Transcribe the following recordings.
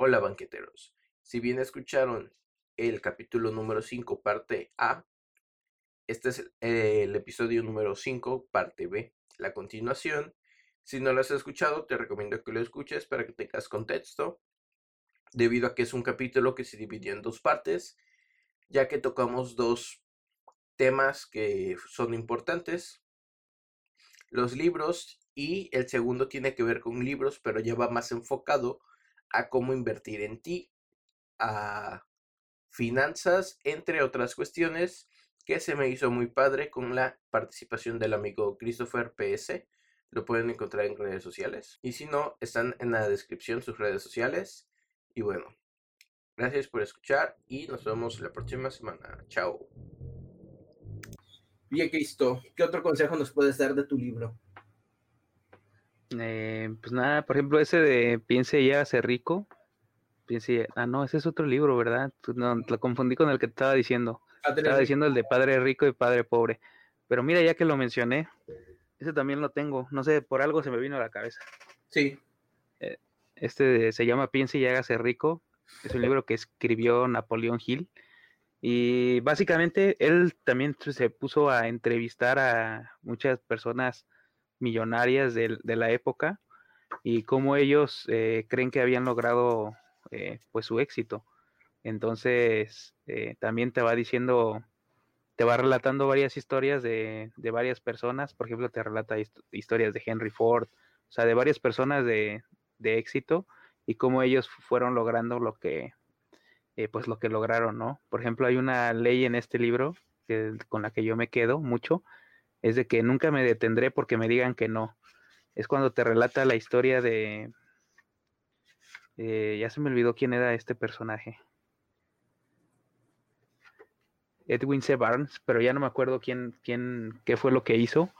Hola banqueteros, si bien escucharon el capítulo número 5 parte A, este es el episodio número 5 parte B, la continuación. Si no lo has escuchado, te recomiendo que lo escuches para que tengas contexto, debido a que es un capítulo que se dividió en dos partes, ya que tocamos dos temas que son importantes, los libros, y el segundo tiene que ver con libros, pero ya va más enfocado a cómo invertir en ti, a finanzas, entre otras cuestiones, que se me hizo muy padre con la participación del amigo Christopher PS. Lo pueden encontrar en redes sociales, y si no, están en la descripción sus redes sociales. Y bueno, gracias por escuchar y nos vemos la próxima semana. Chao. Bien, Cristo, ¿qué otro consejo nos puedes dar de tu libro? Pues nada, por ejemplo, ese de Piense y hágase rico. No, ese es otro libro, ¿verdad? No, lo confundí con el que te estaba diciendo. Estaba diciendo el de Padre Rico y Padre Pobre. Pero mira, ya que lo mencioné, ese también lo tengo. No sé, por algo se me vino a la cabeza. Sí. Se llama Piense y hágase rico. Es un libro que escribió Napoleón Hill. Y básicamente él también se puso a entrevistar a muchas personas millonarias de la época y cómo ellos creen que habían logrado pues su éxito. Entonces también te va relatando varias historias de varias personas. Por ejemplo, te relata historias de Henry Ford, o sea, de varias personas de éxito y cómo ellos fueron logrando lo que lograron, ¿no? Por ejemplo, hay una ley en este libro con la que yo me quedo mucho, es de que nunca me detendré porque me digan que no. Es cuando te relata la historia de... ya se me olvidó quién era este personaje. Edwin C. Barnes, pero ya no me acuerdo qué fue lo que hizo,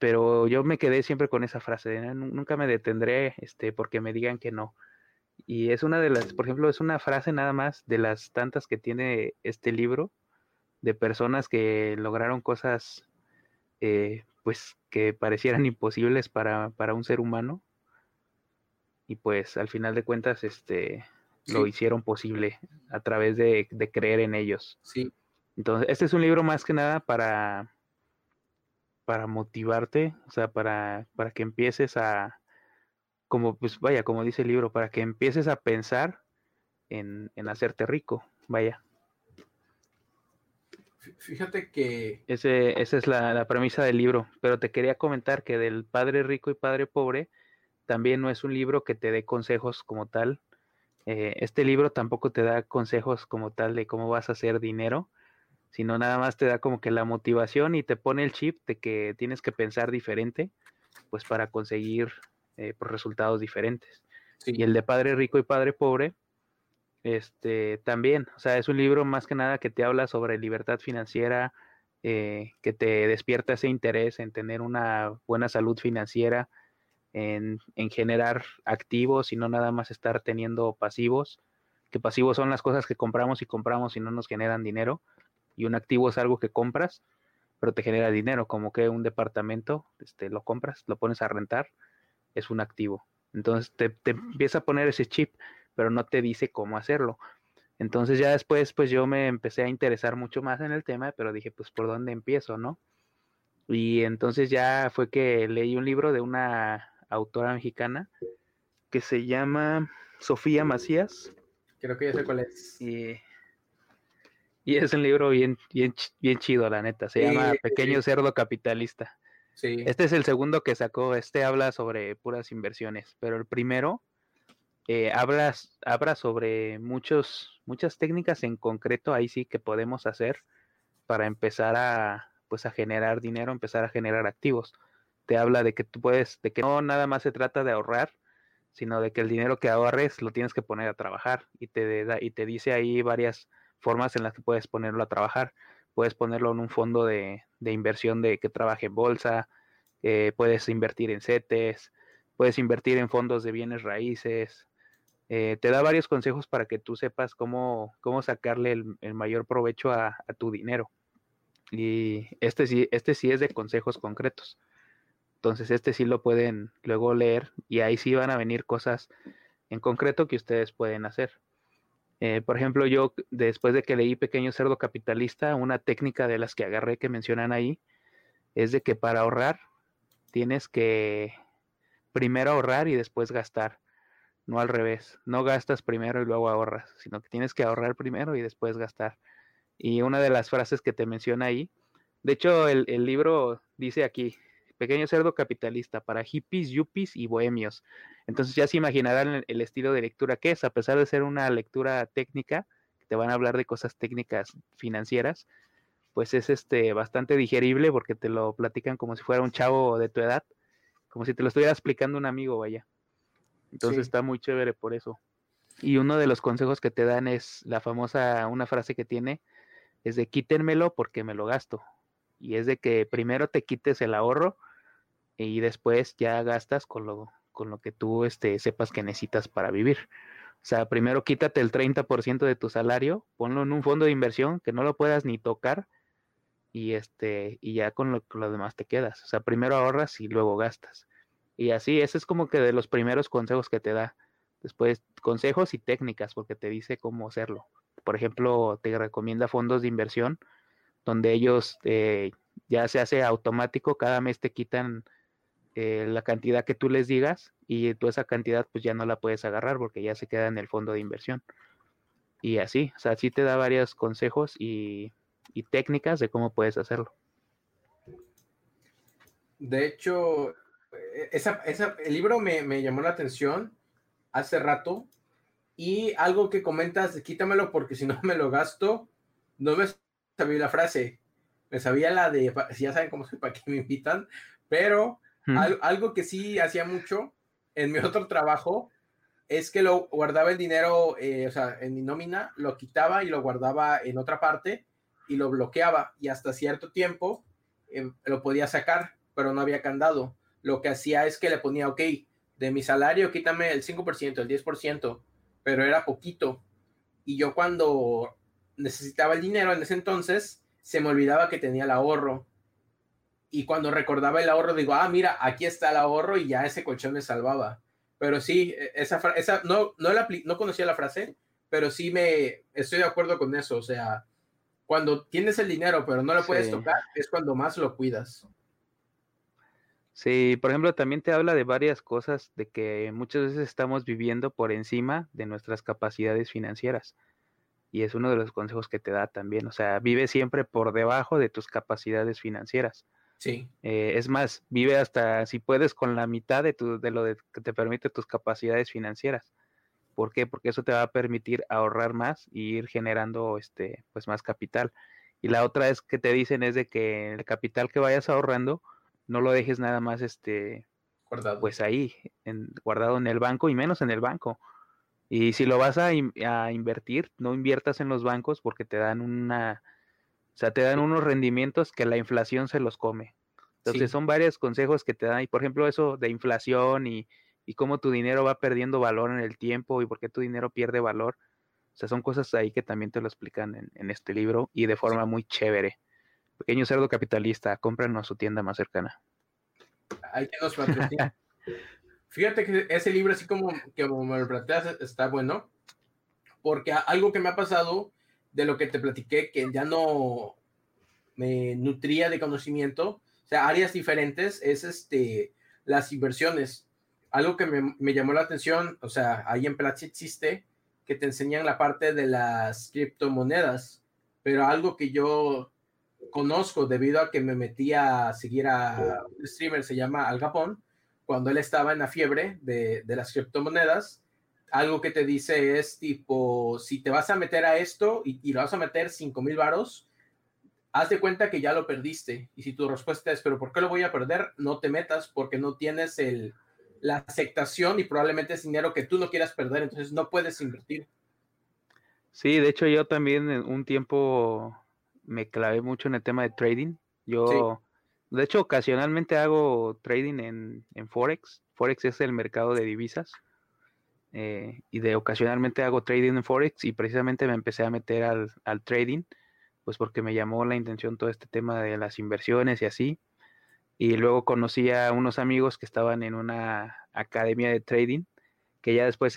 pero yo me quedé siempre con esa frase de nunca me detendré porque me digan que no. Y es una de las, por ejemplo, es una frase nada más de las tantas que tiene este libro de personas que lograron cosas pues que parecieran imposibles para un ser humano y pues al final de cuentas sí, lo hicieron posible a través de creer en ellos. Sí. Entonces este es un libro más que nada para motivarte, o sea, para que empieces a, como pues vaya, como dice el libro, para que empieces a pensar en hacerte rico, vaya. Fíjate que... Esa es la premisa del libro, pero te quería comentar que del Padre Rico y Padre Pobre también no es un libro que te dé consejos como tal. Este libro tampoco te da consejos como tal de cómo vas a hacer dinero, sino nada más te da como que la motivación y te pone el chip de que tienes que pensar diferente, pues para conseguir... por resultados diferentes. Sí. Y el de Padre Rico y Padre Pobre también, o sea, es un libro más que nada que te habla sobre libertad financiera, que te despierta ese interés en tener una buena salud financiera, en generar activos y no nada más estar teniendo pasivos, que pasivos son las cosas que compramos y no nos generan dinero, y un activo es algo que compras pero te genera dinero, como que un departamento lo compras, lo pones a rentar, es un activo. Entonces te empieza a poner ese chip, pero no te dice cómo hacerlo. Entonces ya después pues yo me empecé a interesar mucho más en el tema, pero dije pues por dónde empiezo, ¿no? Y entonces ya fue que leí un libro de una autora mexicana que se llama Sofía Macías. Creo que ya sé cuál es. Y es un libro bien chido, la neta. Se llama Pequeño Cerdo Capitalista. Sí. Este es el segundo que sacó, habla sobre puras inversiones, pero el primero habla sobre muchas técnicas en concreto, ahí sí que podemos hacer para empezar a generar dinero, empezar a generar activos. Te habla de que tú puedes, de que no nada más se trata de ahorrar, sino de que el dinero que ahorres lo tienes que poner a trabajar, y te dice ahí varias formas en las que puedes ponerlo a trabajar. Puedes ponerlo en un fondo de inversión de que trabaje en bolsa, puedes invertir en CETES, puedes invertir en fondos de bienes raíces. Te da varios consejos para que tú sepas cómo sacarle el mayor provecho a tu dinero. Y este sí es de consejos concretos. Entonces este sí lo pueden luego leer y ahí sí van a venir cosas en concreto que ustedes pueden hacer. Por ejemplo, yo después de que leí Pequeño Cerdo Capitalista, una técnica de las que agarré que mencionan ahí es de que para ahorrar tienes que primero ahorrar y después gastar. No al revés, no gastas primero y luego ahorras, sino que tienes que ahorrar primero y después gastar. Y una de las frases que te menciona ahí, de hecho el libro dice aquí, Pequeño Cerdo Capitalista, para hippies, yuppies y bohemios. Entonces ya se imaginarán el estilo de lectura que es, a pesar de ser una lectura técnica, que te van a hablar de cosas técnicas financieras, pues es bastante digerible porque te lo platican como si fuera un chavo de tu edad, como si te lo estuviera explicando un amigo, vaya. Entonces sí, está muy chévere por eso. Y uno de los consejos que te dan es la famosa, una frase que tiene, es de quítenmelo porque me lo gasto. Y es de que primero te quites el ahorro y después ya gastas con lo que tú sepas que necesitas para vivir. O sea, primero quítate el 30% de tu salario, ponlo en un fondo de inversión que no lo puedas ni tocar y, y ya con lo demás te quedas. O sea, primero ahorras y luego gastas. Y así, ese es como que de los primeros consejos que te da. Después, consejos y técnicas, porque te dice cómo hacerlo. Por ejemplo, te recomienda fondos de inversión, donde ellos ya se hace automático, cada mes te quitan la cantidad que tú les digas, y tú esa cantidad pues ya no la puedes agarrar, porque ya se queda en el fondo de inversión. Y así, o sea, sí te da varios consejos y técnicas de cómo puedes hacerlo. De hecho, el libro me llamó la atención hace rato, y algo que comentas, quítamelo porque si no me lo gasto, no me sabía la frase, me sabía la de, si ya saben cómo soy, para qué me invitan, pero algo que sí hacía mucho en mi otro trabajo es que lo guardaba el dinero, o sea, en mi nómina, lo quitaba y lo guardaba en otra parte y lo bloqueaba, y hasta cierto tiempo lo podía sacar, pero no había candado. Lo que hacía es que le ponía, ok, de mi salario quítame el 5%, el 10%, pero era poquito. Y yo cuando necesitaba el dinero en ese entonces, se me olvidaba que tenía el ahorro. Y cuando recordaba el ahorro, digo, ah, mira, aquí está el ahorro, y ya ese colchón me salvaba. Pero sí, no conocía la frase, pero sí estoy de acuerdo con eso. O sea, cuando tienes el dinero, pero no lo puedes tocar, es cuando más lo cuidas. Sí, por ejemplo, también te habla de varias cosas, de que muchas veces estamos viviendo por encima de nuestras capacidades financieras, y es uno de los consejos que te da también. O sea, vive siempre por debajo de tus capacidades financieras. Sí. Es más, vive hasta, si puedes, con la mitad de lo que te permite tus capacidades financieras. ¿Por qué? Porque eso te va a permitir ahorrar más y ir generando pues más capital. Y la otra es que te dicen es de que el capital que vayas ahorrando no lo dejes nada más guardado, pues ahí, guardado en el banco, y menos en el banco. Y si lo vas a invertir, no inviertas en los bancos porque te dan te dan unos rendimientos que la inflación se los come. Entonces son varios consejos que te dan, y por ejemplo eso de inflación y cómo tu dinero va perdiendo valor en el tiempo y por qué tu dinero pierde valor. O sea, son cosas ahí que también te lo explican en este libro y de forma muy chévere. Pequeño Cerdo Capitalista, cómpranos su tienda más cercana. Ahí que nos patrocina. Fíjate que ese libro, así como me lo planteas, está bueno, porque algo que me ha pasado de lo que te platiqué, que ya no me nutría de conocimiento, o sea, áreas diferentes, es las inversiones. Algo que me llamó la atención, o sea, ahí en Platzi existe, que te enseñan la parte de las criptomonedas, pero algo que yo conozco debido a que me metí a seguir a un streamer, se llama Al Capón, cuando él estaba en la fiebre de las criptomonedas. Algo que te dice es tipo, si te vas a meter a esto y lo vas a meter $5,000, haz de cuenta que ya lo perdiste. Y si tu respuesta es, pero ¿por qué lo voy a perder? No te metas, porque no tienes la aceptación y probablemente es dinero que tú no quieras perder, entonces no puedes invertir. Sí, de hecho yo también en un tiempo me clavé mucho en el tema de trading. De hecho, ocasionalmente hago trading en Forex. Forex es el mercado de divisas. Ocasionalmente hago trading en Forex, y precisamente me empecé a meter al trading, pues porque me llamó la intención todo este tema de las inversiones y así. Y luego conocí a unos amigos que estaban en una academia de trading, que ya después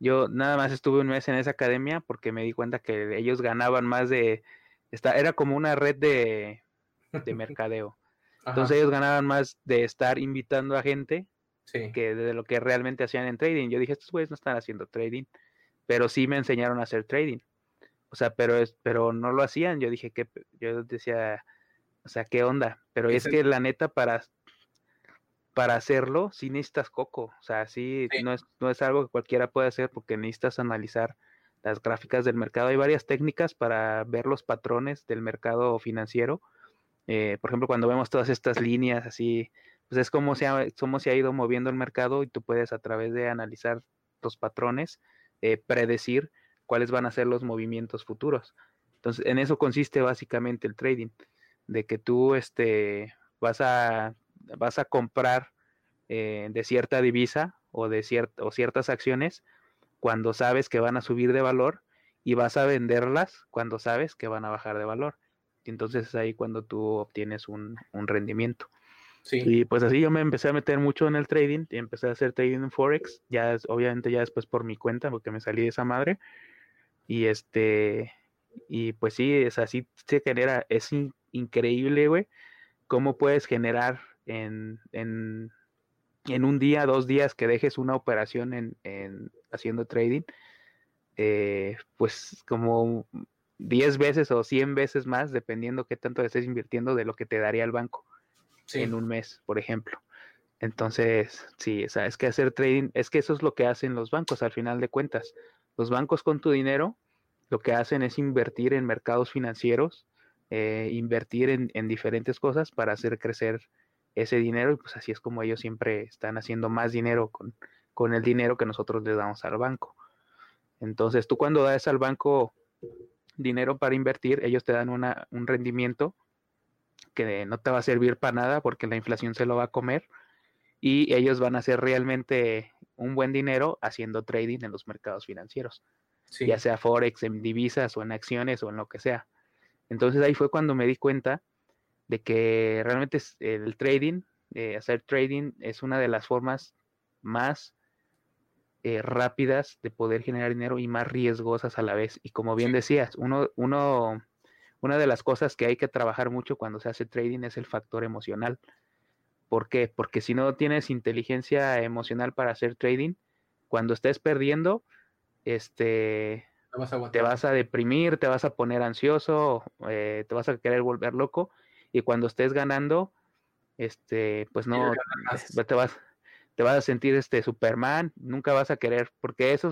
yo nada más estuve un mes en esa academia porque me di cuenta que ellos ganaban más de... Era como una red de mercadeo. Entonces ellos ganaban más de estar invitando a gente que de lo que realmente hacían en trading. Yo dije, estos güeyes no están haciendo trading, pero sí me enseñaron a hacer trading. O sea, pero no lo hacían. Yo dije, que yo decía, o sea, ¿qué onda? Pero es que la neta para hacerlo sí necesitas coco. O sea, sí. No es algo que cualquiera puede hacer porque necesitas analizar las gráficas del mercado. Hay varias técnicas para ver los patrones del mercado financiero. Por ejemplo, cuando vemos todas estas líneas así, pues es como se ha ido moviendo el mercado, y tú puedes, a través de analizar los patrones, predecir cuáles van a ser los movimientos futuros. Entonces, en eso consiste básicamente el trading, de que tú vas a comprar de cierta divisa o de ciertas acciones cuando sabes que van a subir de valor, y vas a venderlas cuando sabes que van a bajar de valor. Entonces es ahí cuando tú obtienes un rendimiento. Sí. Y pues así yo me empecé a meter mucho en el trading, y empecé a hacer trading en Forex, obviamente después por mi cuenta, porque me salí de esa madre. Y pues sí, es así, se genera, es increíble, güey, cómo puedes generar en un día, 2 días que dejes una operación en haciendo trading, pues como 10 veces o 100 veces más, dependiendo qué tanto estés invirtiendo, de lo que te daría el banco en un mes, por ejemplo. Entonces, sí, o sea, es que hacer trading, es que eso es lo que hacen los bancos al final de cuentas. Los bancos con tu dinero lo que hacen es invertir en mercados financieros, invertir en diferentes cosas para hacer crecer ese dinero, y pues así es como ellos siempre están haciendo más dinero con el dinero que nosotros les damos al banco. Entonces, tú cuando das al banco dinero para invertir, ellos te dan un rendimiento que no te va a servir para nada porque la inflación se lo va a comer, y ellos van a hacer realmente un buen dinero haciendo trading en los mercados financieros, ya sea Forex, en divisas o en acciones o en lo que sea. Entonces ahí fue cuando me di cuenta de que realmente el trading, hacer trading es una de las formas más rápidas de poder generar dinero y más riesgosas a la vez. Y como bien decías, una de las cosas que hay que trabajar mucho cuando se hace trading es el factor emocional. ¿Por qué? Porque si no tienes inteligencia emocional para hacer trading, cuando estés perdiendo, te vas a deprimir, te vas a poner ansioso, te vas a querer volver loco, y cuando estés ganando, pues no, te vas a sentir Superman, nunca vas a querer, porque eso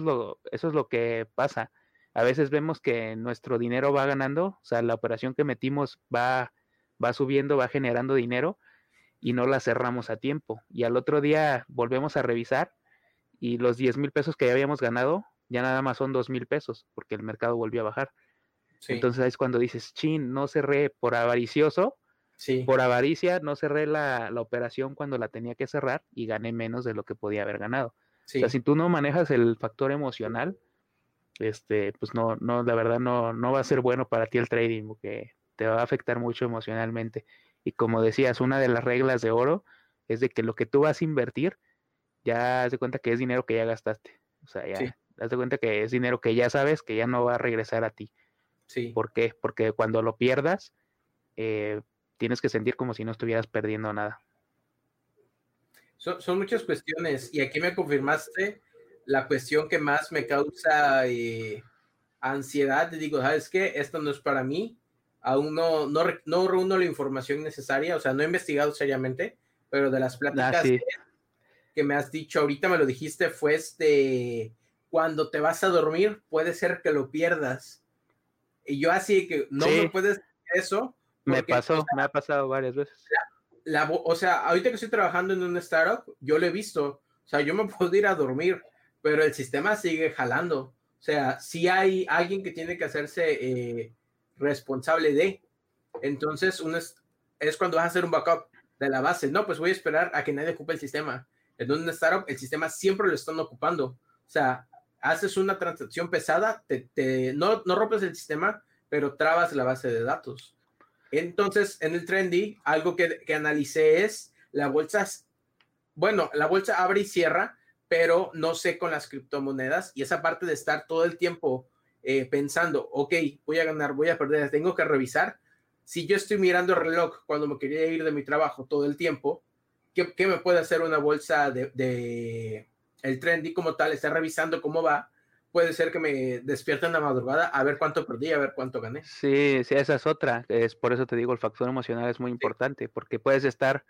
es lo que pasa. A veces vemos que nuestro dinero va ganando, o sea, la operación que metimos va subiendo, va generando dinero, y no la cerramos a tiempo. Y al otro día volvemos a revisar, y los 10,000 pesos que ya habíamos ganado, ya nada más son 2,000 pesos, porque el mercado volvió a bajar. Sí. Entonces ahí es cuando dices, chin, no cerré por avaricioso. Sí. Por avaricia no cerré la operación cuando la tenía que cerrar, y gané menos de lo que podía haber ganado. Sí. O sea, si tú no manejas el factor emocional, pues no, la verdad no va a ser bueno para ti el trading, porque te va a afectar mucho emocionalmente. Y como decías, una de las reglas de oro es de que lo que tú vas a invertir, ya haz de cuenta que es dinero que ya gastaste. O sea, ya haz de cuenta que es dinero que ya sabes que ya no va a regresar a ti. Sí. ¿Por qué? Porque cuando lo pierdas, tienes que sentir como si no estuvieras perdiendo nada. Son muchas cuestiones, y aquí me confirmaste la cuestión que más me causa ansiedad. Y digo, ¿sabes qué? Esto no es para mí. Aún no reúno la información necesaria, o sea, no he investigado seriamente, pero de las pláticas que me has dicho, ahorita me lo dijiste, fue cuando te vas a dormir, puede ser que lo pierdas. Y yo así que no puedes hacer eso. Porque, me ha pasado varias veces. O sea, ahorita que estoy trabajando en un startup, yo lo he visto. O sea, yo me puedo ir a dormir, pero el sistema sigue jalando. O sea, sí hay alguien que tiene que hacerse responsable de. Entonces, es cuando vas a hacer un backup de la base. No, pues voy a esperar a que nadie ocupe el sistema. En un startup, el sistema siempre lo están ocupando. O sea, haces una transacción pesada, no rompes el sistema, pero trabas la base de datos. Entonces, en el Trendy, algo que analicé es la bolsa bueno, la bolsa abre y cierra, pero no sé con las criptomonedas, y esa parte de estar todo el tiempo pensando, ok, voy a ganar, voy a perder, tengo que revisar. Si yo estoy mirando el reloj cuando me quería ir de mi trabajo todo el tiempo, ¿qué me puede hacer una bolsa de el trendy como tal? Estar revisando cómo va. Puede ser que me despierten en la madrugada a ver cuánto perdí, a ver cuánto gané. Sí, sí, esa es otra. Por eso te digo, el factor emocional es muy importante, porque puedes estar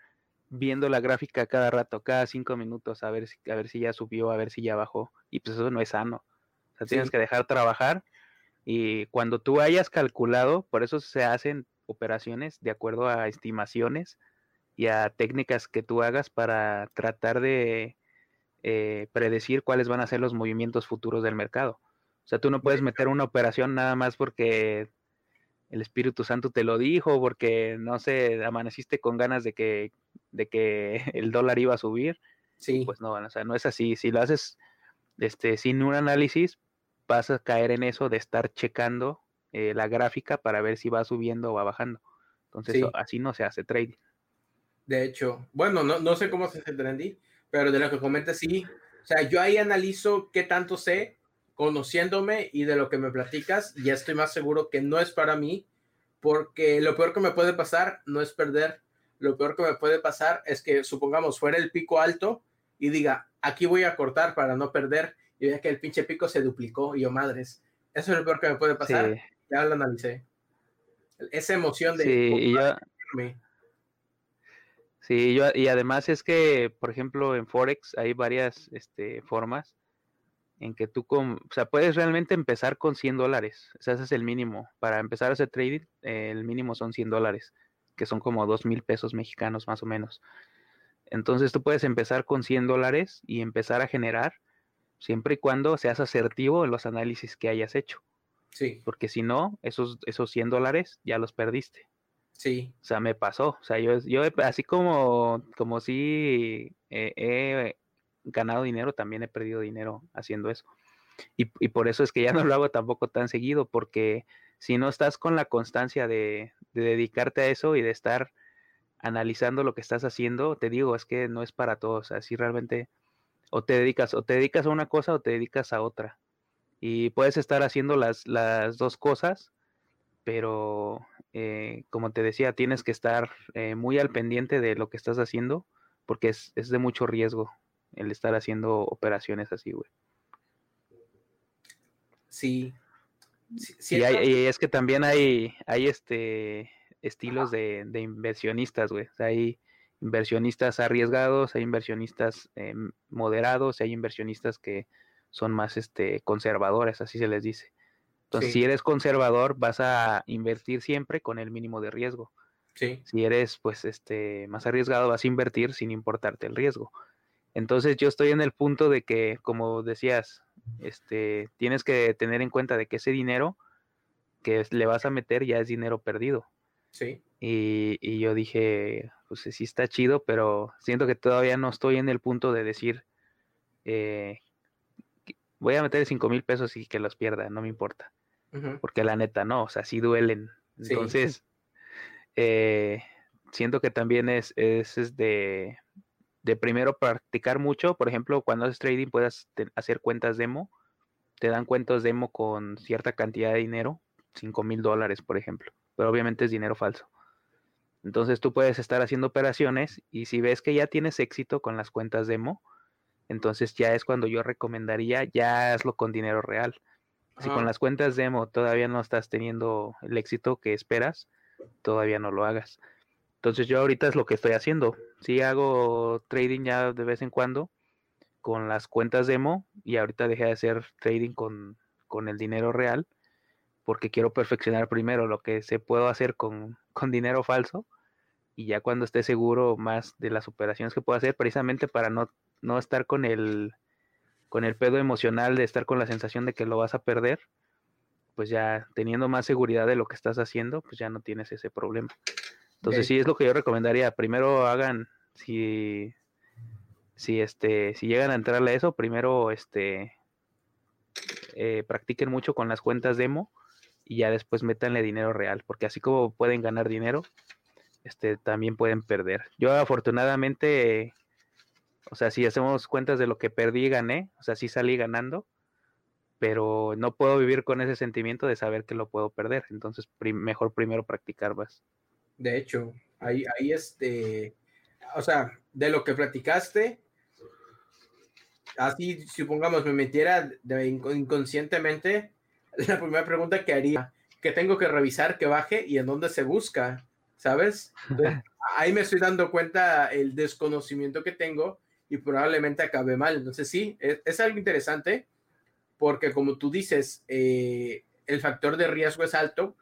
viendo la gráfica cada rato, cada 5 minutos, a ver si ya subió, a ver si ya bajó, y pues eso no es sano. O sea, tienes que dejar trabajar, y cuando tú hayas calculado, por eso se hacen operaciones de acuerdo a estimaciones y a técnicas que tú hagas para tratar de predecir cuáles van a ser los movimientos futuros del mercado. O sea, tú no puedes meter una operación nada más porque el Espíritu Santo te lo dijo, porque, no sé, amaneciste con ganas de que el dólar iba a subir. Sí. Pues no, o sea, no es así. Si lo haces sin un análisis, vas a caer en eso de estar checando la gráfica para ver si va subiendo o va bajando. Entonces, sí, así no se hace trading. De hecho, bueno, no sé cómo se hace trendy, pero de lo que comentas, sí. O sea, yo ahí analizo qué tanto sé, conociéndome, y de lo que me platicas, ya estoy más seguro que no es para mí, porque lo peor que me puede pasar no es perder. Lo peor que me puede pasar es que, supongamos, fuera el pico alto y diga, aquí voy a cortar para no perder, y vea que el pinche pico se duplicó, y yo, madres, eso es lo peor que me puede pasar. Sí. Ya lo analicé. Esa emoción de... Sí, y además es que, por ejemplo, en Forex hay varias formas en que tú, o sea, puedes realmente empezar con $100. O sea, ese es el mínimo. Para empezar a hacer trading, el mínimo son $100, que son como $2,000 pesos mexicanos más o menos. Entonces tú puedes empezar con $100 y empezar a generar, siempre y cuando seas asertivo en los análisis que hayas hecho. Sí. Porque si no, esos $100 ya los perdiste. Sí. O sea, me pasó. O sea, yo así como si he ganado dinero, también he perdido dinero haciendo eso. Y por eso es que ya no lo hago tampoco tan seguido, porque si no estás con la constancia de dedicarte a eso y de estar analizando lo que estás haciendo, te digo, es que no es para todos. O sea, si realmente o te dedicas a una cosa o te dedicas a otra. Y puedes estar haciendo las dos cosas, pero como te decía, tienes que estar muy al pendiente de lo que estás haciendo, porque es de mucho riesgo el estar haciendo operaciones así, güey. Sí. Sí, y es que también hay estilos de inversionistas, güey. O sea, hay inversionistas arriesgados, hay inversionistas moderados, hay inversionistas que son más conservadores, así se les dice. Entonces, sí, si eres conservador, vas a invertir siempre con el mínimo de riesgo. Sí. Si eres, pues, más arriesgado, vas a invertir sin importarte el riesgo. Entonces, yo estoy en el punto de que, como decías, tienes que tener en cuenta de que ese dinero que le vas a meter ya es dinero perdido. Sí. Y yo dije, pues sí está chido, pero siento que todavía no estoy en el punto de decir, voy a meter $5,000 pesos y que los pierda, no me importa. Uh-huh. Porque la neta no, o sea, sí duelen. Sí. Entonces, siento que también es de primero practicar mucho. Por ejemplo, cuando haces trading puedes hacer cuentas demo. Te dan cuentas demo con cierta cantidad de dinero, $5,000, por ejemplo. Pero obviamente es dinero falso. Entonces tú puedes estar haciendo operaciones y si ves que ya tienes éxito con las cuentas demo, entonces ya es cuando yo recomendaría, ya hazlo con dinero real. Si con las cuentas demo todavía no estás teniendo el éxito que esperas, todavía no lo hagas. Entonces yo ahorita es lo que estoy haciendo. Sí hago trading ya de vez en cuando con las cuentas demo, y ahorita dejé de hacer trading con el dinero real porque quiero perfeccionar primero lo que se puedo hacer con dinero falso, y ya cuando esté seguro más de las operaciones que puedo hacer, precisamente para no estar con el pedo emocional de estar con la sensación de que lo vas a perder, pues ya teniendo más seguridad de lo que estás haciendo, pues ya no tienes ese problema. Entonces okay, sí es lo que yo recomendaría. Primero hagan, si llegan a entrarle a eso, primero practiquen mucho con las cuentas demo y ya después métanle dinero real, porque así como pueden ganar dinero, también pueden perder. Yo afortunadamente O sea, si hacemos cuentas de lo que perdí y gané, o sea, sí salí ganando, pero no puedo vivir con ese sentimiento de saber que lo puedo perder. Entonces, mejor primero practicar más. De hecho, ahí o sea, de lo que platicaste, así supongamos me metiera inconscientemente, la primera pregunta que haría, que tengo que revisar, que baje y en dónde se busca, ¿sabes? Entonces, ahí me estoy dando cuenta el desconocimiento que tengo y probablemente acabe mal. Entonces sí, es algo interesante porque como tú dices, el factor de riesgo es alto,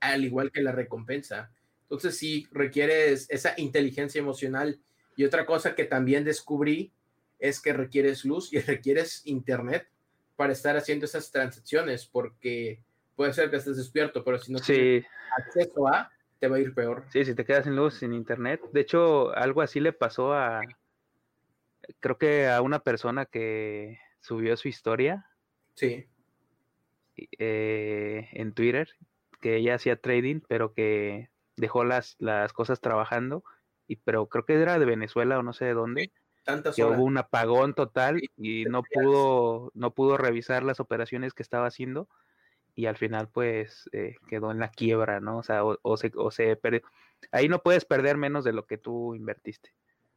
al igual que la recompensa. Entonces sí, requieres esa inteligencia emocional. Y otra cosa que también descubrí es que requieres luz y requieres internet para estar haciendo esas transacciones, porque puede ser que estés despierto, pero si no tienes acceso a, te va a ir peor. Sí, si te quedas sin luz, sin internet. De hecho, algo así le pasó a, creo que a una persona que subió su historia. Sí. En Twitter, que ella hacía trading, pero que dejó las cosas trabajando, pero creo que era de Venezuela o no sé de dónde. Que hubo un apagón total y no pudo revisar las operaciones que estaba haciendo y al final pues quedó en la quiebra, ¿no? O sea, o se perdió. Ahí no puedes perder menos de lo que tú invertiste.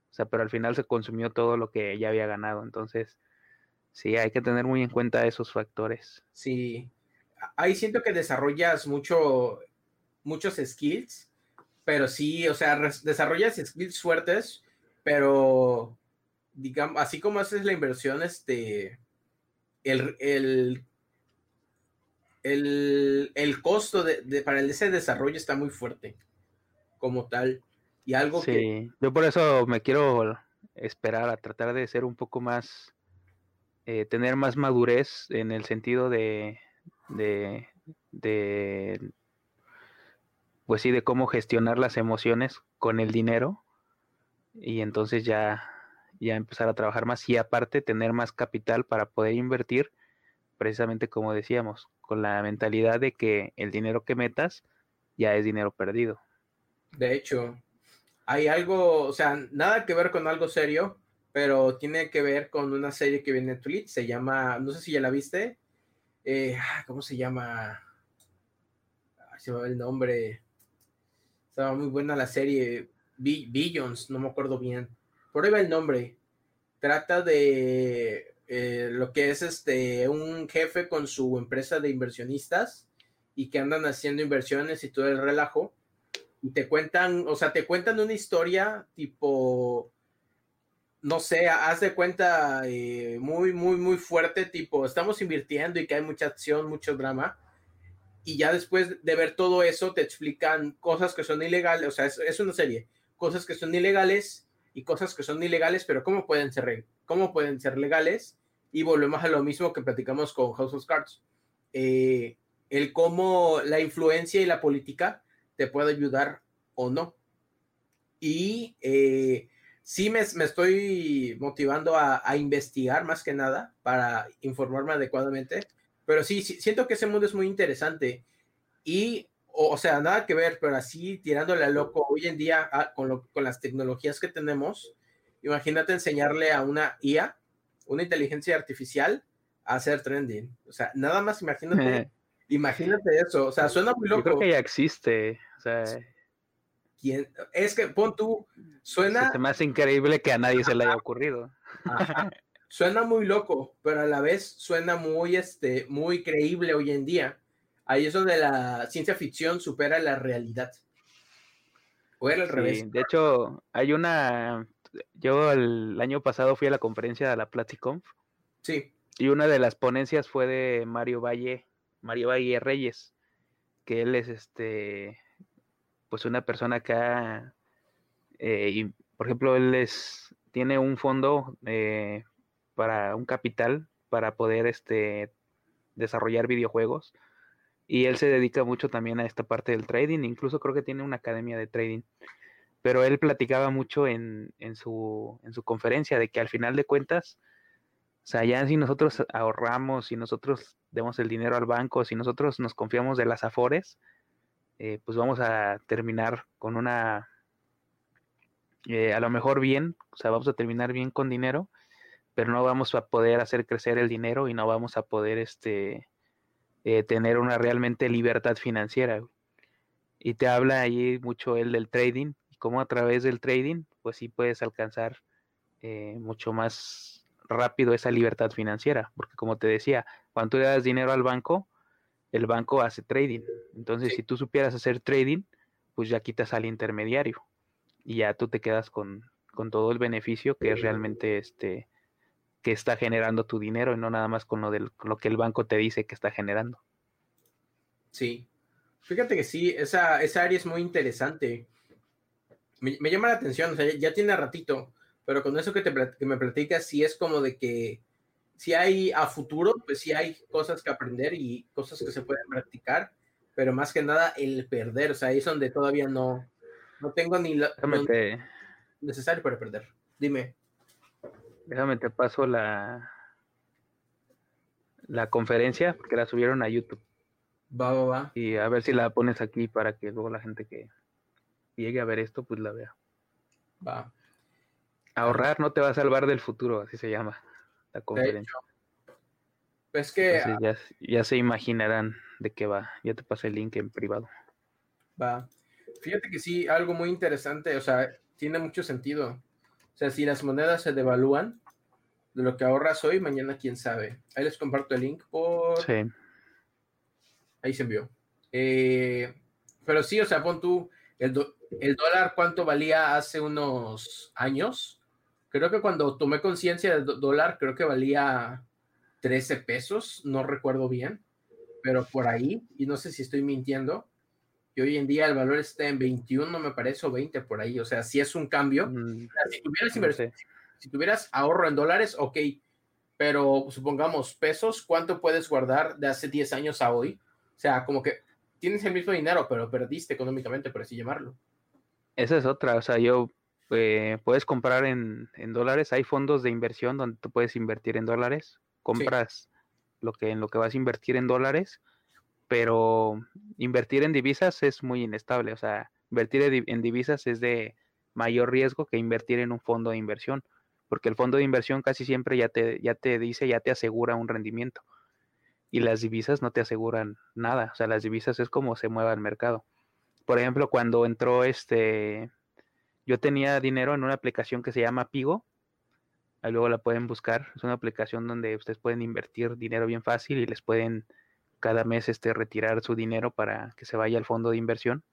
O sea, pero al final se consumió todo lo que ya había ganado. Entonces, sí, hay que tener muy en cuenta esos factores. Sí, ahí siento que desarrollas muchos skills, pero sí, o sea, desarrollas skills fuertes, pero digamos, así como haces la inversión, el costo para ese desarrollo está muy fuerte, como tal, y algo sí, que... Yo por eso me quiero esperar a tratar de ser un poco más, tener más madurez en el sentido de pues sí, de cómo gestionar las emociones con el dinero, y entonces ya empezar a trabajar más y aparte tener más capital para poder invertir, precisamente como decíamos, con la mentalidad de que el dinero que metas ya es dinero perdido. De hecho, hay algo, o sea, nada que ver con algo serio, pero tiene que ver con una serie que viene en Netflix, se llama, no sé si ya la viste, ¿cómo se llama? Ay, se me va el nombre. Estaba muy buena la serie, Billions, no me acuerdo bien. Por ahí va el nombre. Trata de lo que es un jefe con su empresa de inversionistas y que andan haciendo inversiones y todo el relajo. Y te cuentan, o sea, te cuentan una historia tipo, no sé, haz de cuenta muy, muy, muy fuerte, tipo, estamos invirtiendo y que hay mucha acción, mucho drama. Y ya después de ver todo eso, te explican cosas que son ilegales, o sea, es una serie, cosas que son ilegales y cosas que son ilegales, pero ¿cómo pueden ser legales? Y volvemos a lo mismo que platicamos con House of Cards. El cómo la influencia y la política te puede ayudar o no. Y sí me estoy motivando a investigar más que nada para informarme adecuadamente, pero sí siento que ese mundo es muy interesante y o sea, nada que ver, pero así tirándole a loco hoy en día con las tecnologías que tenemos. Imagínate enseñarle a una IA, una inteligencia artificial, a hacer trending. O sea, nada más imagínate eso. O sea, suena muy loco. Yo creo que ya existe. O sea, es que pon tú, suena... Es más increíble que a nadie se le haya ocurrido. Ajá. Suena muy loco, pero a la vez suena muy, muy creíble hoy en día. Ahí es donde la ciencia ficción supera la realidad. O era al revés. De hecho, hay una... Yo el año pasado fui a la conferencia de la PlatyConf. Sí. Y una de las ponencias fue de Mario Vargas Reyes, que él es pues una persona que ha... y, por ejemplo, él tiene un fondo para un capital para poder desarrollar videojuegos. Y él se dedica mucho también a esta parte del trading, incluso creo que tiene una academia de trading. Pero él platicaba mucho en su conferencia de que al final de cuentas, o sea, ya si nosotros ahorramos, si nosotros demos el dinero al banco, si nosotros nos confiamos de las Afores, pues vamos a terminar con una a lo mejor bien, o sea, vamos a terminar bien con dinero, pero no vamos a poder hacer crecer el dinero y no vamos a poder tener una realmente libertad financiera, güey. Y te habla allí mucho él del trading, y cómo a través del trading, pues sí puedes alcanzar mucho más rápido esa libertad financiera, porque como te decía, cuando tú le das dinero al banco, el banco hace trading, entonces sí. Si tú supieras hacer trading, pues ya quitas al intermediario, y ya tú te quedas con todo el beneficio que es realmente que está generando tu dinero y no nada más con lo que el banco te dice que está generando. Sí, fíjate que sí, esa área es muy interesante. Me llama la atención, o sea, ya tiene ratito, pero con eso que me platicas, sí es como de que si hay a futuro, pues sí hay cosas que aprender y cosas que se pueden practicar, pero más que nada el perder, o sea, ahí es donde todavía no tengo ni lo necesario para perder. Dime. Déjame te paso la conferencia, porque la subieron a YouTube. Va. Y a ver si la pones aquí para que luego la gente que llegue a ver esto, pues la vea. Va. Ahorrar no te va a salvar del futuro, así se llama la conferencia. Pues que... Entonces, ya se imaginarán de qué va. Ya te pasé el link en privado. Va. Fíjate que sí, algo muy interesante, o sea, tiene mucho sentido. O sea, si las monedas se devalúan, de lo que ahorras hoy, mañana quién sabe. Ahí les comparto el link por... Sí. Ahí se envió. Pero sí, o sea, pon tú, el dólar cuánto valía hace unos años. Creo que cuando tomé conciencia del dólar, creo que valía 13 pesos, no recuerdo bien, pero por ahí, y no sé si estoy mintiendo, y hoy en día el valor está en 21, me parece, o 20 por ahí, o sea, sí es un cambio. Si tuvieras inversión, si tuvieras ahorro en dólares, ok, pero supongamos pesos, ¿cuánto puedes guardar de hace 10 años a hoy? O sea, como que tienes el mismo dinero, pero perdiste económicamente, por así llamarlo. Esa es otra, o sea, puedes comprar en dólares, hay fondos de inversión donde tú puedes invertir en dólares, compras lo que vas a invertir en dólares, pero invertir en divisas es muy inestable, o sea, invertir en divisas es de mayor riesgo que invertir en un fondo de inversión, porque el fondo de inversión casi siempre ya te asegura un rendimiento, y las divisas no te aseguran nada, o sea, las divisas es como se mueva el mercado. Por ejemplo, cuando entró yo tenía dinero en una aplicación que se llama Pigo, ahí luego la pueden buscar, es una aplicación donde ustedes pueden invertir dinero bien fácil y les pueden cada mes retirar su dinero para que se vaya al fondo de inversión.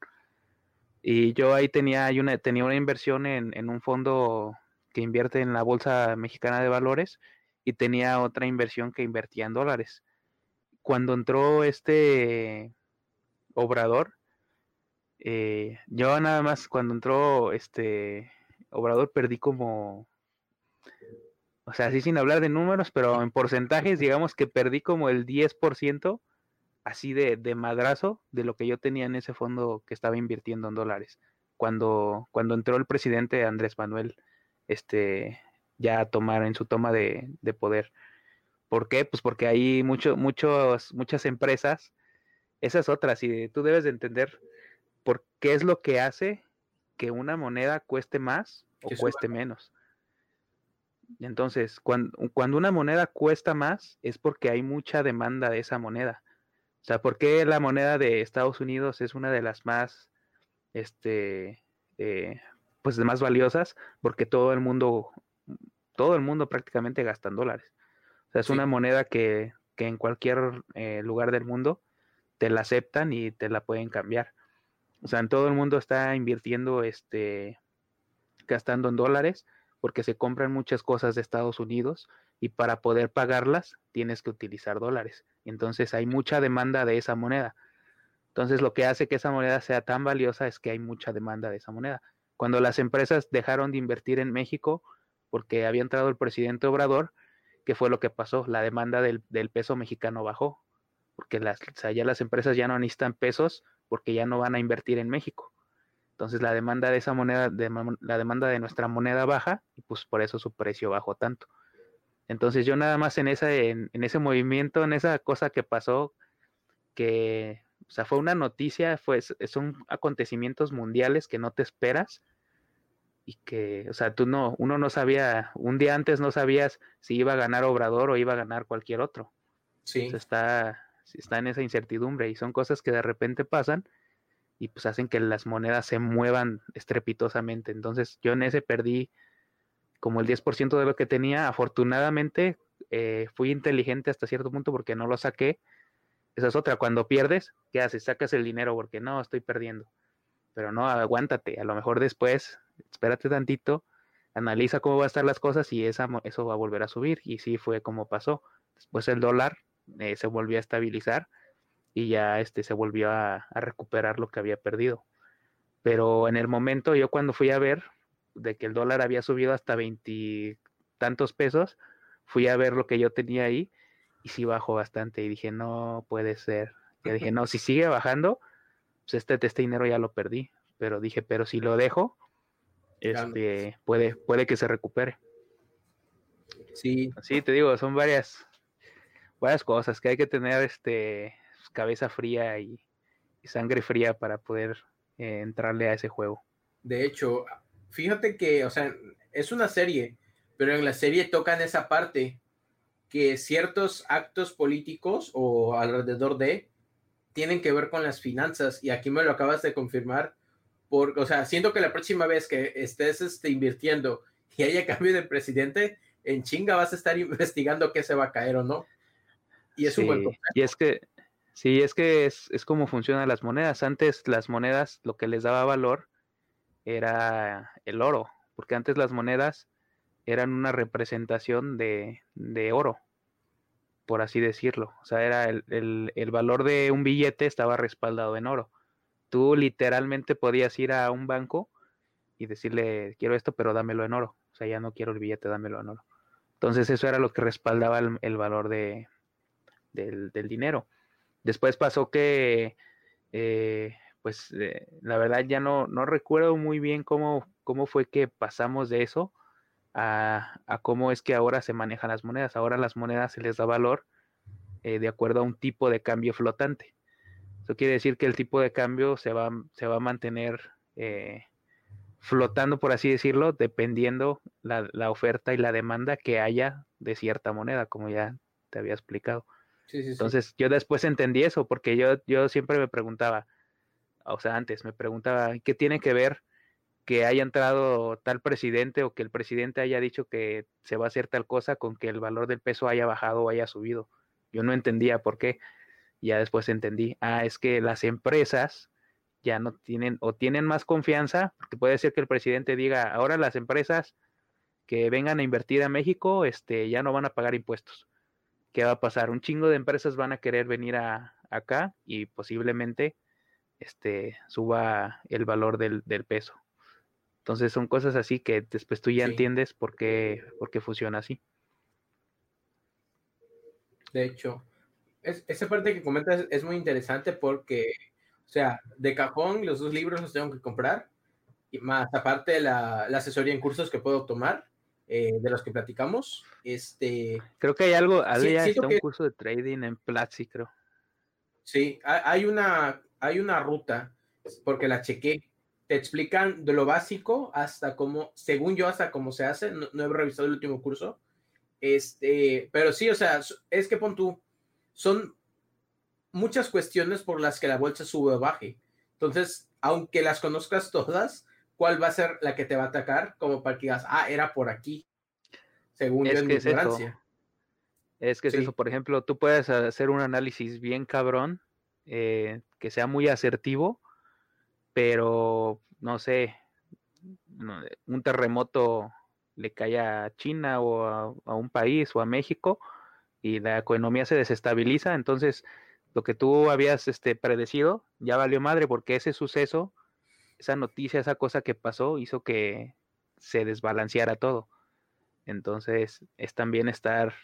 Y yo ahí tenía una inversión en un fondo que invierte en la Bolsa Mexicana de Valores y tenía otra inversión que invertía en dólares. Cuando entró Obrador, yo nada más cuando entró Obrador perdí como, o sea, así sin hablar de números, pero en porcentajes digamos que perdí como el 10% así de madrazo de lo que yo tenía en ese fondo que estaba invirtiendo en dólares. Cuando entró el presidente Andrés Manuel ya a tomar en su toma de poder. ¿Por qué? Pues porque hay muchas empresas, esas otras, y tú debes de entender por qué es lo que hace que una moneda cueste más o cueste menos. Entonces, cuando una moneda cuesta más es porque hay mucha demanda de esa moneda. O sea, ¿por qué la moneda de Estados Unidos es una de las más, pues más valiosas? Porque todo el mundo prácticamente gasta en dólares. O sea, es una moneda que en cualquier lugar del mundo te la aceptan y te la pueden cambiar. O sea, en todo el mundo está invirtiendo, gastando en dólares, porque se compran muchas cosas de Estados Unidos y para poder pagarlas tienes que utilizar dólares. Entonces hay mucha demanda de esa moneda. Entonces lo que hace que esa moneda sea tan valiosa es que hay mucha demanda de esa moneda. Cuando las empresas dejaron de invertir en México porque había entrado el presidente Obrador, ¿qué fue lo que pasó? La demanda del peso mexicano bajó, porque ya las empresas ya no necesitan pesos porque ya no van a invertir en México. Entonces la demanda de esa moneda, la demanda de nuestra moneda baja, y pues por eso su precio bajó tanto. Entonces yo nada más en ese movimiento, en esa cosa que pasó, que o sea, fue una noticia, son acontecimientos mundiales que no te esperas, y que, o sea, uno no sabía, un día antes no sabías si iba a ganar Obrador o iba a ganar cualquier otro. Sí. Entonces está en esa incertidumbre y son cosas que de repente pasan y pues hacen que las monedas se muevan estrepitosamente. Entonces yo en ese perdí como el 10% de lo que tenía. Afortunadamente fui inteligente hasta cierto punto porque no lo saqué. Esa es otra, cuando pierdes, ¿qué haces? Sacas el dinero porque no, estoy perdiendo. Pero no, aguántate, a lo mejor después, espérate tantito, analiza cómo van a estar las cosas y eso va a volver a subir. Y sí fue como pasó. Después el dólar se volvió a estabilizar y ya se volvió a recuperar lo que había perdido. Pero en el momento, yo cuando fui a ver de que el dólar había subido hasta 20 y tantos pesos, fui a ver lo que yo tenía ahí y sí bajó bastante y dije, no puede ser. Y dije, no, si sigue bajando, pues este dinero ya lo perdí. Pero dije, pero si lo dejo, puede que se recupere. Sí. Sí, te digo, son varias cosas que hay que tener cabeza fría y sangre fría para poder entrarle a ese juego. De hecho, fíjate que, o sea, es una serie, pero en la serie tocan esa parte que ciertos actos políticos o alrededor de tienen que ver con las finanzas, y aquí me lo acabas de confirmar, porque, o sea, siento que la próxima vez que estés invirtiendo y haya cambio de presidente, en chinga vas a estar investigando qué se va a caer o no. Y es un buen problema. Y es que es como funcionan las monedas. Antes las monedas, lo que les daba valor era el oro, porque antes las monedas eran una representación de oro, por así decirlo. O sea, era el valor de un billete estaba respaldado en oro. Tú literalmente podías ir a un banco y decirle, quiero esto, pero dámelo en oro. O sea, ya no quiero el billete, dámelo en oro. Entonces eso era lo que respaldaba el valor del dinero. Después pasó que la verdad ya no recuerdo muy bien cómo fue que pasamos de eso a cómo es que ahora se manejan las monedas. Ahora las monedas se les da valor de acuerdo a un tipo de cambio flotante. Eso quiere decir que el tipo de cambio se va a mantener flotando, por así decirlo, dependiendo la oferta y la demanda que haya de cierta moneda, como ya te había explicado. Sí. Entonces yo después entendí eso, porque yo siempre me preguntaba, o sea, antes me preguntaba, ¿qué tiene que ver que haya entrado tal presidente o que el presidente haya dicho que se va a hacer tal cosa con que el valor del peso haya bajado o haya subido? Yo no entendía por qué. Ya después entendí, es que las empresas ya no tienen o tienen más confianza, porque puede ser que el presidente diga, ahora las empresas que vengan a invertir a México ya no van a pagar impuestos. ¿Qué va a pasar? Un chingo de empresas van a querer venir acá y posiblemente suba el valor del peso. Entonces son cosas así que después tú ya entiendes por qué funciona así. De hecho, esa parte que comentas es muy interesante porque, o sea, de cajón los dos libros los tengo que comprar, y más aparte de la asesoría en cursos que puedo tomar, de los que platicamos. Creo que hay algo, un curso de trading en Platzi, creo. Sí, hay una ruta, porque la chequé. Te explican de lo básico hasta cómo, según yo, hasta cómo se hace. No he revisado el último curso. Pero sí, o sea, es que pon tú, son muchas cuestiones por las que la bolsa sube o baje. Entonces, aunque las conozcas todas, ¿cuál va a ser la que te va a atacar? Como para que digas, era por aquí, según yo en mi ignorancia. Es que es eso. Por ejemplo, tú puedes hacer un análisis bien cabrón, que sea muy asertivo, pero, no sé, un terremoto le cae a China o a un país o a México y la economía se desestabiliza. Entonces, lo que tú habías predecido ya valió madre, porque ese suceso, esa noticia, esa cosa que pasó, hizo que se desbalanceara todo. Entonces, es también estar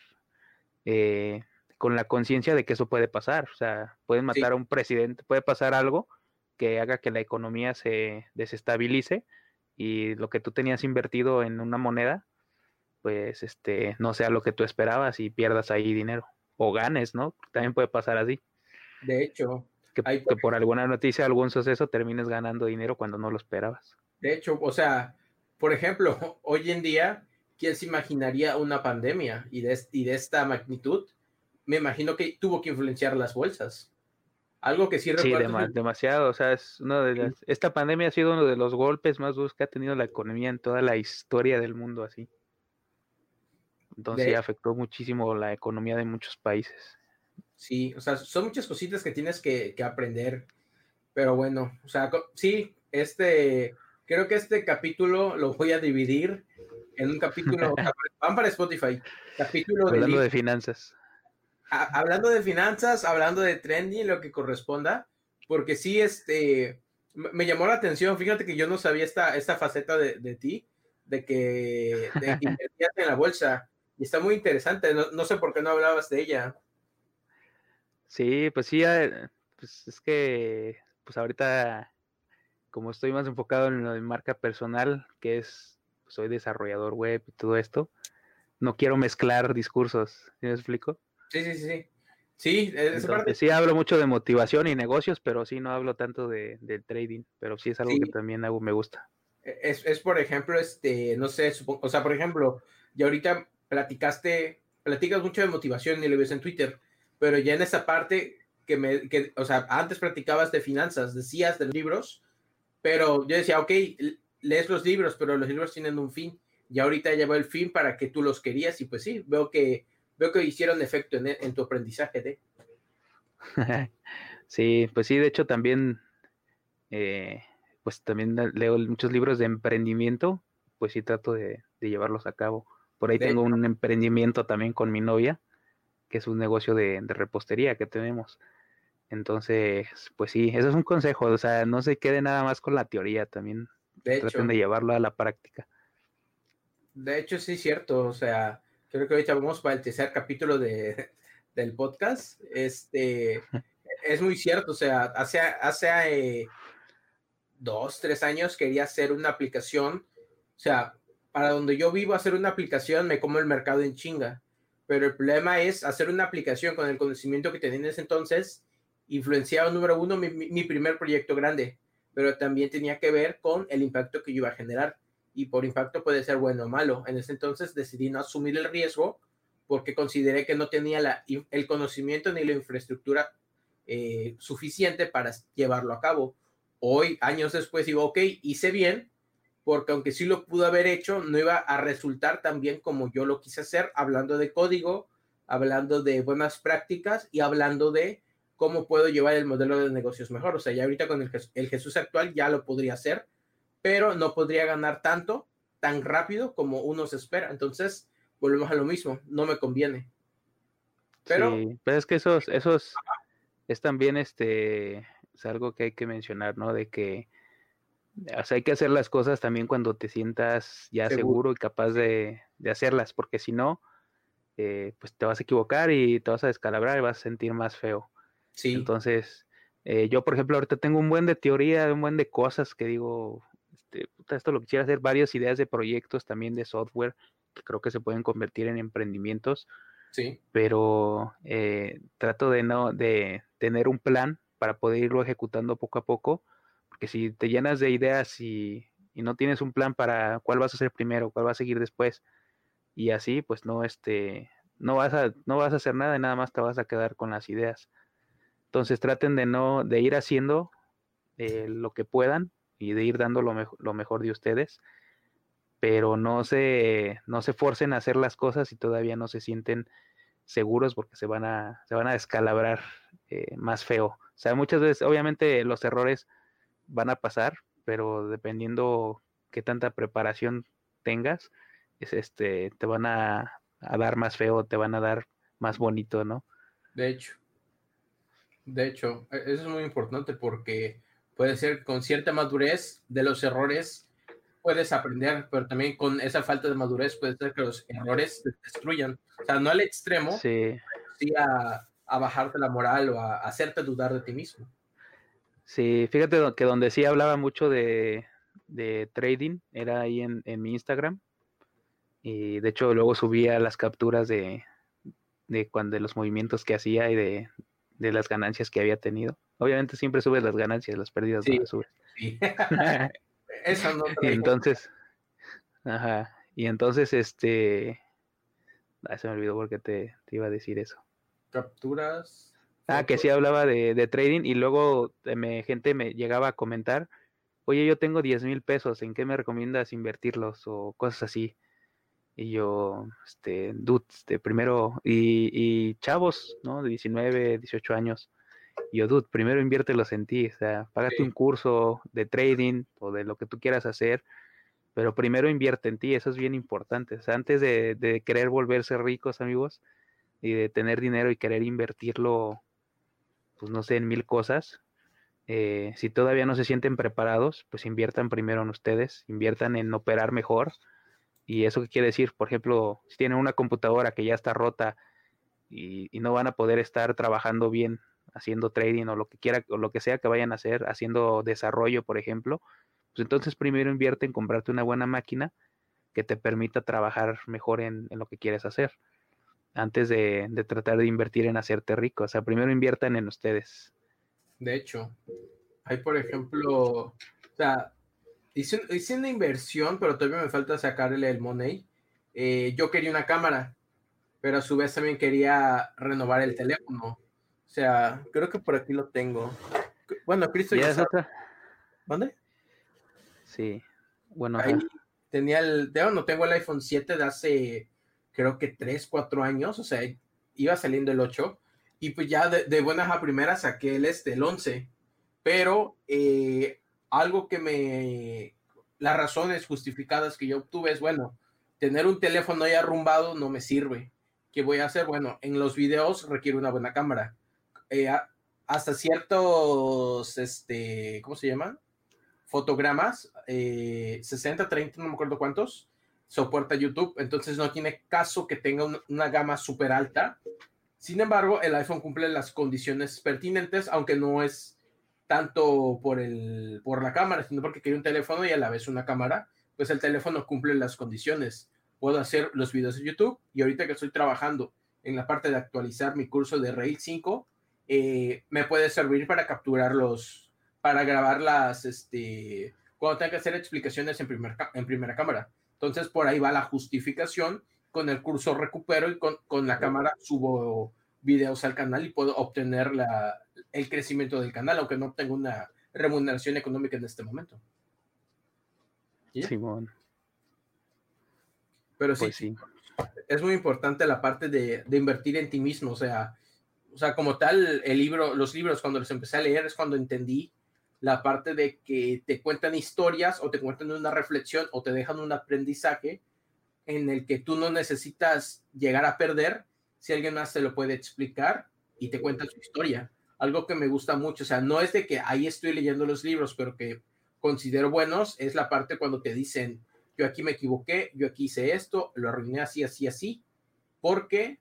con la conciencia de que eso puede pasar. O sea, pueden matar a un presidente, puede pasar algo que haga que la economía se desestabilice y lo que tú tenías invertido en una moneda, pues no sea lo que tú esperabas y pierdas ahí dinero. O ganes, ¿no? También puede pasar así. De hecho, que por alguna noticia, algún suceso, termines ganando dinero cuando no lo esperabas. De hecho, o sea, Por ejemplo, hoy en día, ¿quién se imaginaría una pandemia y de esta magnitud? Me imagino que tuvo que influenciar las bolsas. Algo que sí recuerdo. Sí, demasiado. O sea, es una de las, esta pandemia ha sido uno de los golpes más duros que ha tenido la economía en toda la historia del mundo, así. Entonces afectó muchísimo la economía de muchos países. Sí, o sea, son muchas cositas que tienes que aprender. Pero bueno, o sea, sí, creo que este capítulo lo voy a dividir en un capítulo. Van para Spotify. Capítulo hablando de finanzas. Hablando de finanzas, hablando de trending, lo que corresponda, porque sí, me llamó la atención. Fíjate que yo no sabía esta faceta de ti, de que invertías en la bolsa, y está muy interesante. No sé por qué no hablabas de ella. Sí, pues sí, pues es que, pues ahorita, como estoy más enfocado en lo de marca personal, que es, pues soy desarrollador web y todo esto, no quiero mezclar discursos, ¿sí me explico? Sí. Sí, entonces, parte. Sí hablo mucho de motivación y negocios, pero sí no hablo tanto de trading, pero sí es algo que también hago, me gusta. Es por ejemplo, no sé, o sea, por ejemplo, ya ahorita platicas mucho de motivación y lo ves en Twitter, pero ya en esa parte que o sea, antes practicabas de finanzas, decías de libros, pero yo decía, ok, lees los libros, pero los libros tienen un fin, y ahorita ya va el fin para que tú los querías, y pues sí, veo que hicieron efecto en tu aprendizaje, ¿eh? Sí, pues sí, de hecho también, pues también leo muchos libros de emprendimiento, pues sí trato de llevarlos a cabo. Por ahí tengo un emprendimiento también con mi novia, que es un negocio de repostería que tenemos. Entonces, pues sí, eso es un consejo, o sea, no se quede nada más con la teoría también. Traten de llevarlo a la práctica. De hecho, sí, cierto, o sea, creo que ahorita vamos para el tercer capítulo del podcast. Es muy cierto, o sea, hace 2, 3 años quería hacer una aplicación, o sea, para donde yo vivo hacer una aplicación me como el mercado en chinga, pero el problema es hacer una aplicación con el conocimiento que tenía en ese entonces, influenciaba número 1 mi primer proyecto grande, pero también tenía que ver con el impacto que yo iba a generar. Y por impacto puede ser bueno o malo. En ese entonces decidí no asumir el riesgo porque consideré que no tenía el conocimiento ni la infraestructura suficiente para llevarlo a cabo. Hoy, años después, digo, ok, hice bien, porque aunque sí lo pude haber hecho, no iba a resultar tan bien como yo lo quise hacer, hablando de código, hablando de buenas prácticas y hablando de cómo puedo llevar el modelo de negocios mejor. O sea, ya ahorita con el Jesús actual ya lo podría hacer, pero no podría ganar tanto, tan rápido como uno se espera. Entonces, volvemos a lo mismo, no me conviene. Pero, sí, pero es que esos es también es algo que hay que mencionar, ¿no? De que, o sea, hay que hacer las cosas también cuando te sientas ya seguro y capaz de hacerlas, porque si no, pues te vas a equivocar y te vas a descalabrar y vas a sentir más feo. Sí. Entonces, yo, por ejemplo, ahorita tengo un buen de teoría, un buen de cosas que digo... esto lo quisiera hacer, varias ideas de proyectos también de software que creo que se pueden convertir en emprendimientos, sí, pero trato de tener un plan para poder irlo ejecutando poco a poco, porque si te llenas de ideas y no tienes un plan para cuál vas a hacer primero, cuál vas a seguir después, y así pues no vas a hacer nada y nada más te vas a quedar con las ideas. Entonces traten de ir haciendo lo que puedan y de ir dando lo mejor de ustedes, pero no se forcen a hacer las cosas si todavía no se sienten seguros, porque se van a descalabrar más feo. O sea, muchas veces, obviamente, los errores van a pasar, pero dependiendo qué tanta preparación tengas, te van a dar más feo, te van a dar más bonito, ¿no? De hecho, eso es muy importante porque... puede ser que con cierta madurez de los errores puedes aprender, pero también con esa falta de madurez puede ser que los errores te destruyan. O sea, no al extremo, sí, a bajarte la moral o a hacerte dudar de ti mismo. Sí, fíjate que donde sí hablaba mucho de trading era ahí en mi Instagram. Y de hecho luego subía las capturas de los movimientos que hacía y de las ganancias que había tenido. Obviamente siempre subes las ganancias, las pérdidas no las subes. Sí. Eso no. Entonces, Ajá. Y entonces, se me olvidó porque te iba a decir eso. Capturas. Ah, que sí hablaba de trading y luego gente me llegaba a comentar, oye, yo tengo 10,000 pesos, ¿en qué me recomiendas invertirlos? O cosas así. Y yo, primero, y chavos, ¿no? De 19, 18 años. Y yo, dude, primero inviértelos en ti, o sea, págate un curso de trading o de lo que tú quieras hacer, pero primero invierte en ti, eso es bien importante. O sea, antes de querer volverse ricos, amigos, y de tener dinero y querer invertirlo, pues no sé, en mil cosas, si todavía no se sienten preparados, pues inviertan primero en ustedes, inviertan en operar mejor. ¿Y eso qué quiere decir? Por ejemplo, si tienen una computadora que ya está rota y no van a poder estar trabajando bien, haciendo trading o lo que quiera, o lo que sea que vayan a hacer, haciendo desarrollo, por ejemplo, pues entonces primero invierte en comprarte una buena máquina que te permita trabajar mejor en lo que quieres hacer, antes de tratar de invertir en hacerte rico. O sea, primero inviertan en ustedes. De hecho, hay, por ejemplo, o sea, hice una inversión, pero todavía me falta sacarle el money. Yo quería una cámara, pero a su vez también quería renovar el teléfono. O sea, creo que por aquí lo tengo. Bueno, Cristo ya sabe. ¿Dónde? Sí. Bueno, ahí tenía tengo el iPhone 7 de hace, creo que 3, 4 años. O sea, iba saliendo el 8. Y pues ya de buenas a primeras saqué el 11. Pero... las razones justificadas que yo obtuve es, bueno, tener un teléfono ahí arrumbado no me sirve. ¿Qué voy a hacer? Bueno, en los videos requiero una buena cámara. Hasta ciertos, ¿cómo se llama? Fotogramas, 60, 30, no me acuerdo cuántos, soporta YouTube. Entonces no tiene caso que tenga una gama súper alta. Sin embargo, el iPhone cumple las condiciones pertinentes, aunque no es tanto por la cámara, sino porque quería un teléfono y a la vez una cámara. Pues el teléfono cumple las condiciones. Puedo hacer los videos de YouTube, y ahorita que estoy trabajando en la parte de actualizar mi curso de Rail 5, me puede servir para para grabar cuando tenga que hacer explicaciones en primera cámara. Entonces por ahí va la justificación: con el curso recupero y con la cámara subo videos al canal y puedo obtener el crecimiento del canal, aunque no tengo una remuneración económica en este momento. ¿Sí? Simón. Pero sí, pues sí, es muy importante la parte de invertir en ti mismo. O sea, como tal, los libros, cuando los empecé a leer, es cuando entendí la parte de que te cuentan historias o te cuentan una reflexión o te dejan un aprendizaje en el que tú no necesitas llegar a perder. Si alguien más te lo puede explicar y te cuenta su historia, algo que me gusta mucho. O sea, no es de que ahí estoy leyendo los libros, pero que considero buenos, es la parte cuando te dicen, yo aquí me equivoqué, yo aquí hice esto, lo arruiné así, así, así, porque,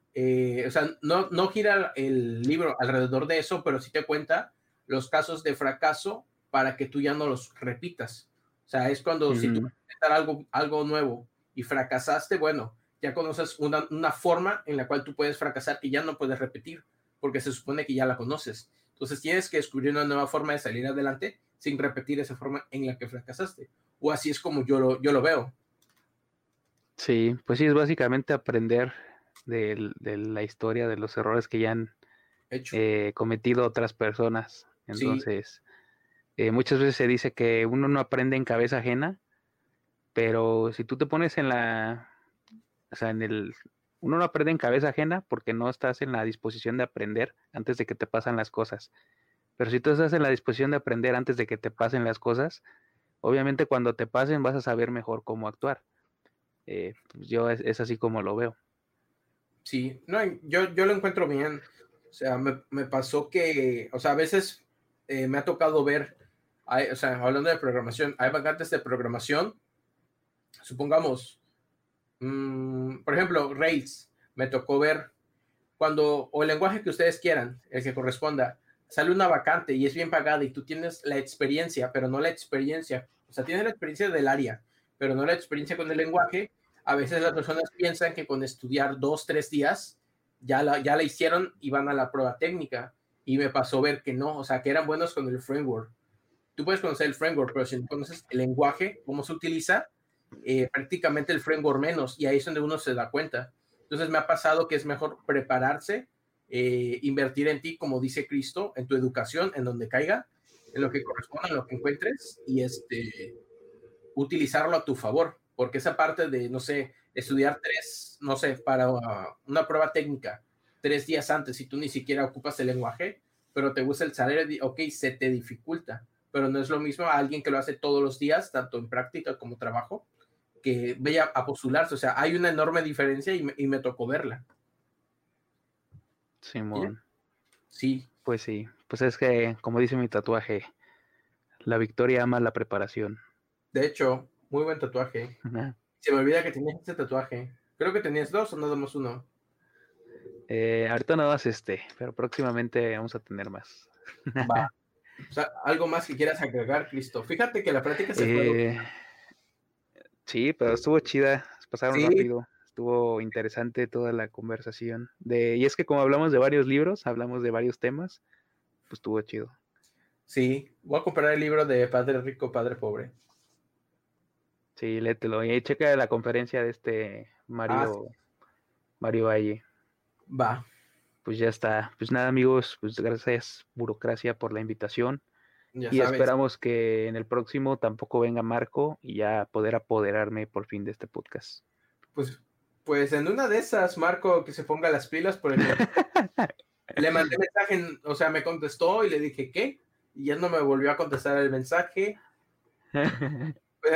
no gira el libro alrededor de eso, pero sí te cuenta los casos de fracaso para que tú ya no los repitas. O sea, es cuando si tú vas a intentar algo nuevo y fracasaste, bueno, ya conoces una forma en la cual tú puedes fracasar y ya no puedes repetir, porque se supone que ya la conoces. Entonces tienes que descubrir una nueva forma de salir adelante sin repetir esa forma en la que fracasaste. O así es como yo lo veo. Sí, pues sí, es básicamente aprender de la historia, de los errores que ya han cometido otras personas. Entonces, muchas veces se dice que uno no aprende en cabeza ajena, pero si tú te pones uno no aprende en cabeza ajena porque no estás en la disposición de aprender antes de que te pasan las cosas. Pero si tú estás en la disposición de aprender antes de que te pasen las cosas, obviamente cuando te pasen vas a saber mejor cómo actuar. Pues yo es así como lo veo. Sí, no, yo lo encuentro bien. O sea, me pasó que, o sea, a veces me ha tocado ver, o sea, hablando de programación, hay vacantes de programación, supongamos, por ejemplo, Rails, me tocó ver cuando, o el lenguaje que ustedes quieran, el que corresponda, sale una vacante y es bien pagada y tú tienes la experiencia, pero no la experiencia, o sea, tienes la experiencia del área, pero no la experiencia con el lenguaje. A veces las personas piensan que con estudiar 2, 3 días ya la hicieron y van a la prueba técnica, y me pasó ver que no, o sea, que eran buenos con el framework. Tú puedes conocer el framework, pero si no conoces el lenguaje, cómo se utiliza, prácticamente el framework menos, y ahí es donde uno se da cuenta. Entonces me ha pasado que es mejor prepararse, invertir en ti, como dice Cristo, en tu educación, en donde caiga, en lo que corresponda, en lo que encuentres, y utilizarlo a tu favor, porque esa parte de, no sé, estudiar para una prueba técnica 3 días antes, si tú ni siquiera ocupas el lenguaje, pero te gusta el salario, ok, se te dificulta, pero no es lo mismo a alguien que lo hace todos los días, tanto en práctica como trabajo, que vaya a postularse. O sea, hay una enorme diferencia y me tocó verla. Simón. Sí. Pues sí. Pues es que, como dice mi tatuaje, la victoria ama la preparación. De hecho, muy buen tatuaje. Ajá. Se me olvida que tenías ese tatuaje. Creo que tenías 2 o nada más 1. Ahorita nada más pero próximamente vamos a tener más. Va. O sea, algo más que quieras agregar, Cristo. Fíjate que la práctica se fue. Sí, pero estuvo chida, pasaron rápido, estuvo interesante toda la conversación. Y es que como hablamos de varios libros, hablamos de varios temas, pues estuvo chido. Sí, voy a comprar el libro de Padre Rico, Padre Pobre. Sí, léetelo. Y ahí checa la conferencia de Mario Valle. Va. Pues ya está. Pues nada, amigos, pues gracias, Burocracia, por la invitación. Esperamos que en el próximo tampoco venga Marco y ya poder apoderarme por fin de este podcast. Pues en una de esas, Marco, que se ponga las pilas, por ejemplo. Le mandé mensaje, o sea, me contestó y le dije, ¿qué? Y ya no me volvió a contestar el mensaje.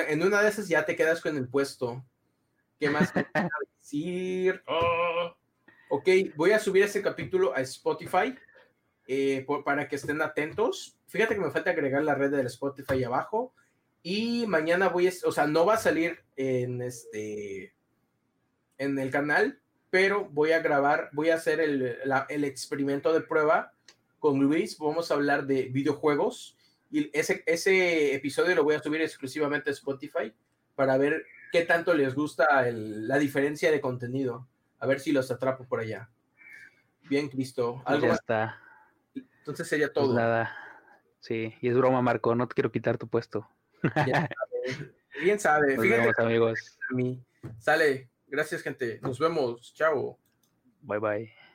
En una de esas ya te quedas con el puesto. ¿Qué más te voy a decir? Oh. Ok, voy a subir este capítulo a Spotify. Para que estén atentos. Fíjate que me falta agregar la red del Spotify abajo, y mañana no va a salir en el canal, pero voy a hacer el experimento de prueba con Luis. Vamos a hablar de videojuegos, y ese episodio lo voy a subir exclusivamente a Spotify para ver qué tanto les gusta la diferencia de contenido, a ver si los atrapo por allá. Bien, Cristo, algo ya está. Entonces sería todo. Pues nada, sí, y es broma, Marco, no te quiero quitar tu puesto. Bien sabe. Fíjate, amigos. Sale, gracias, gente. Nos vemos, chao. Bye.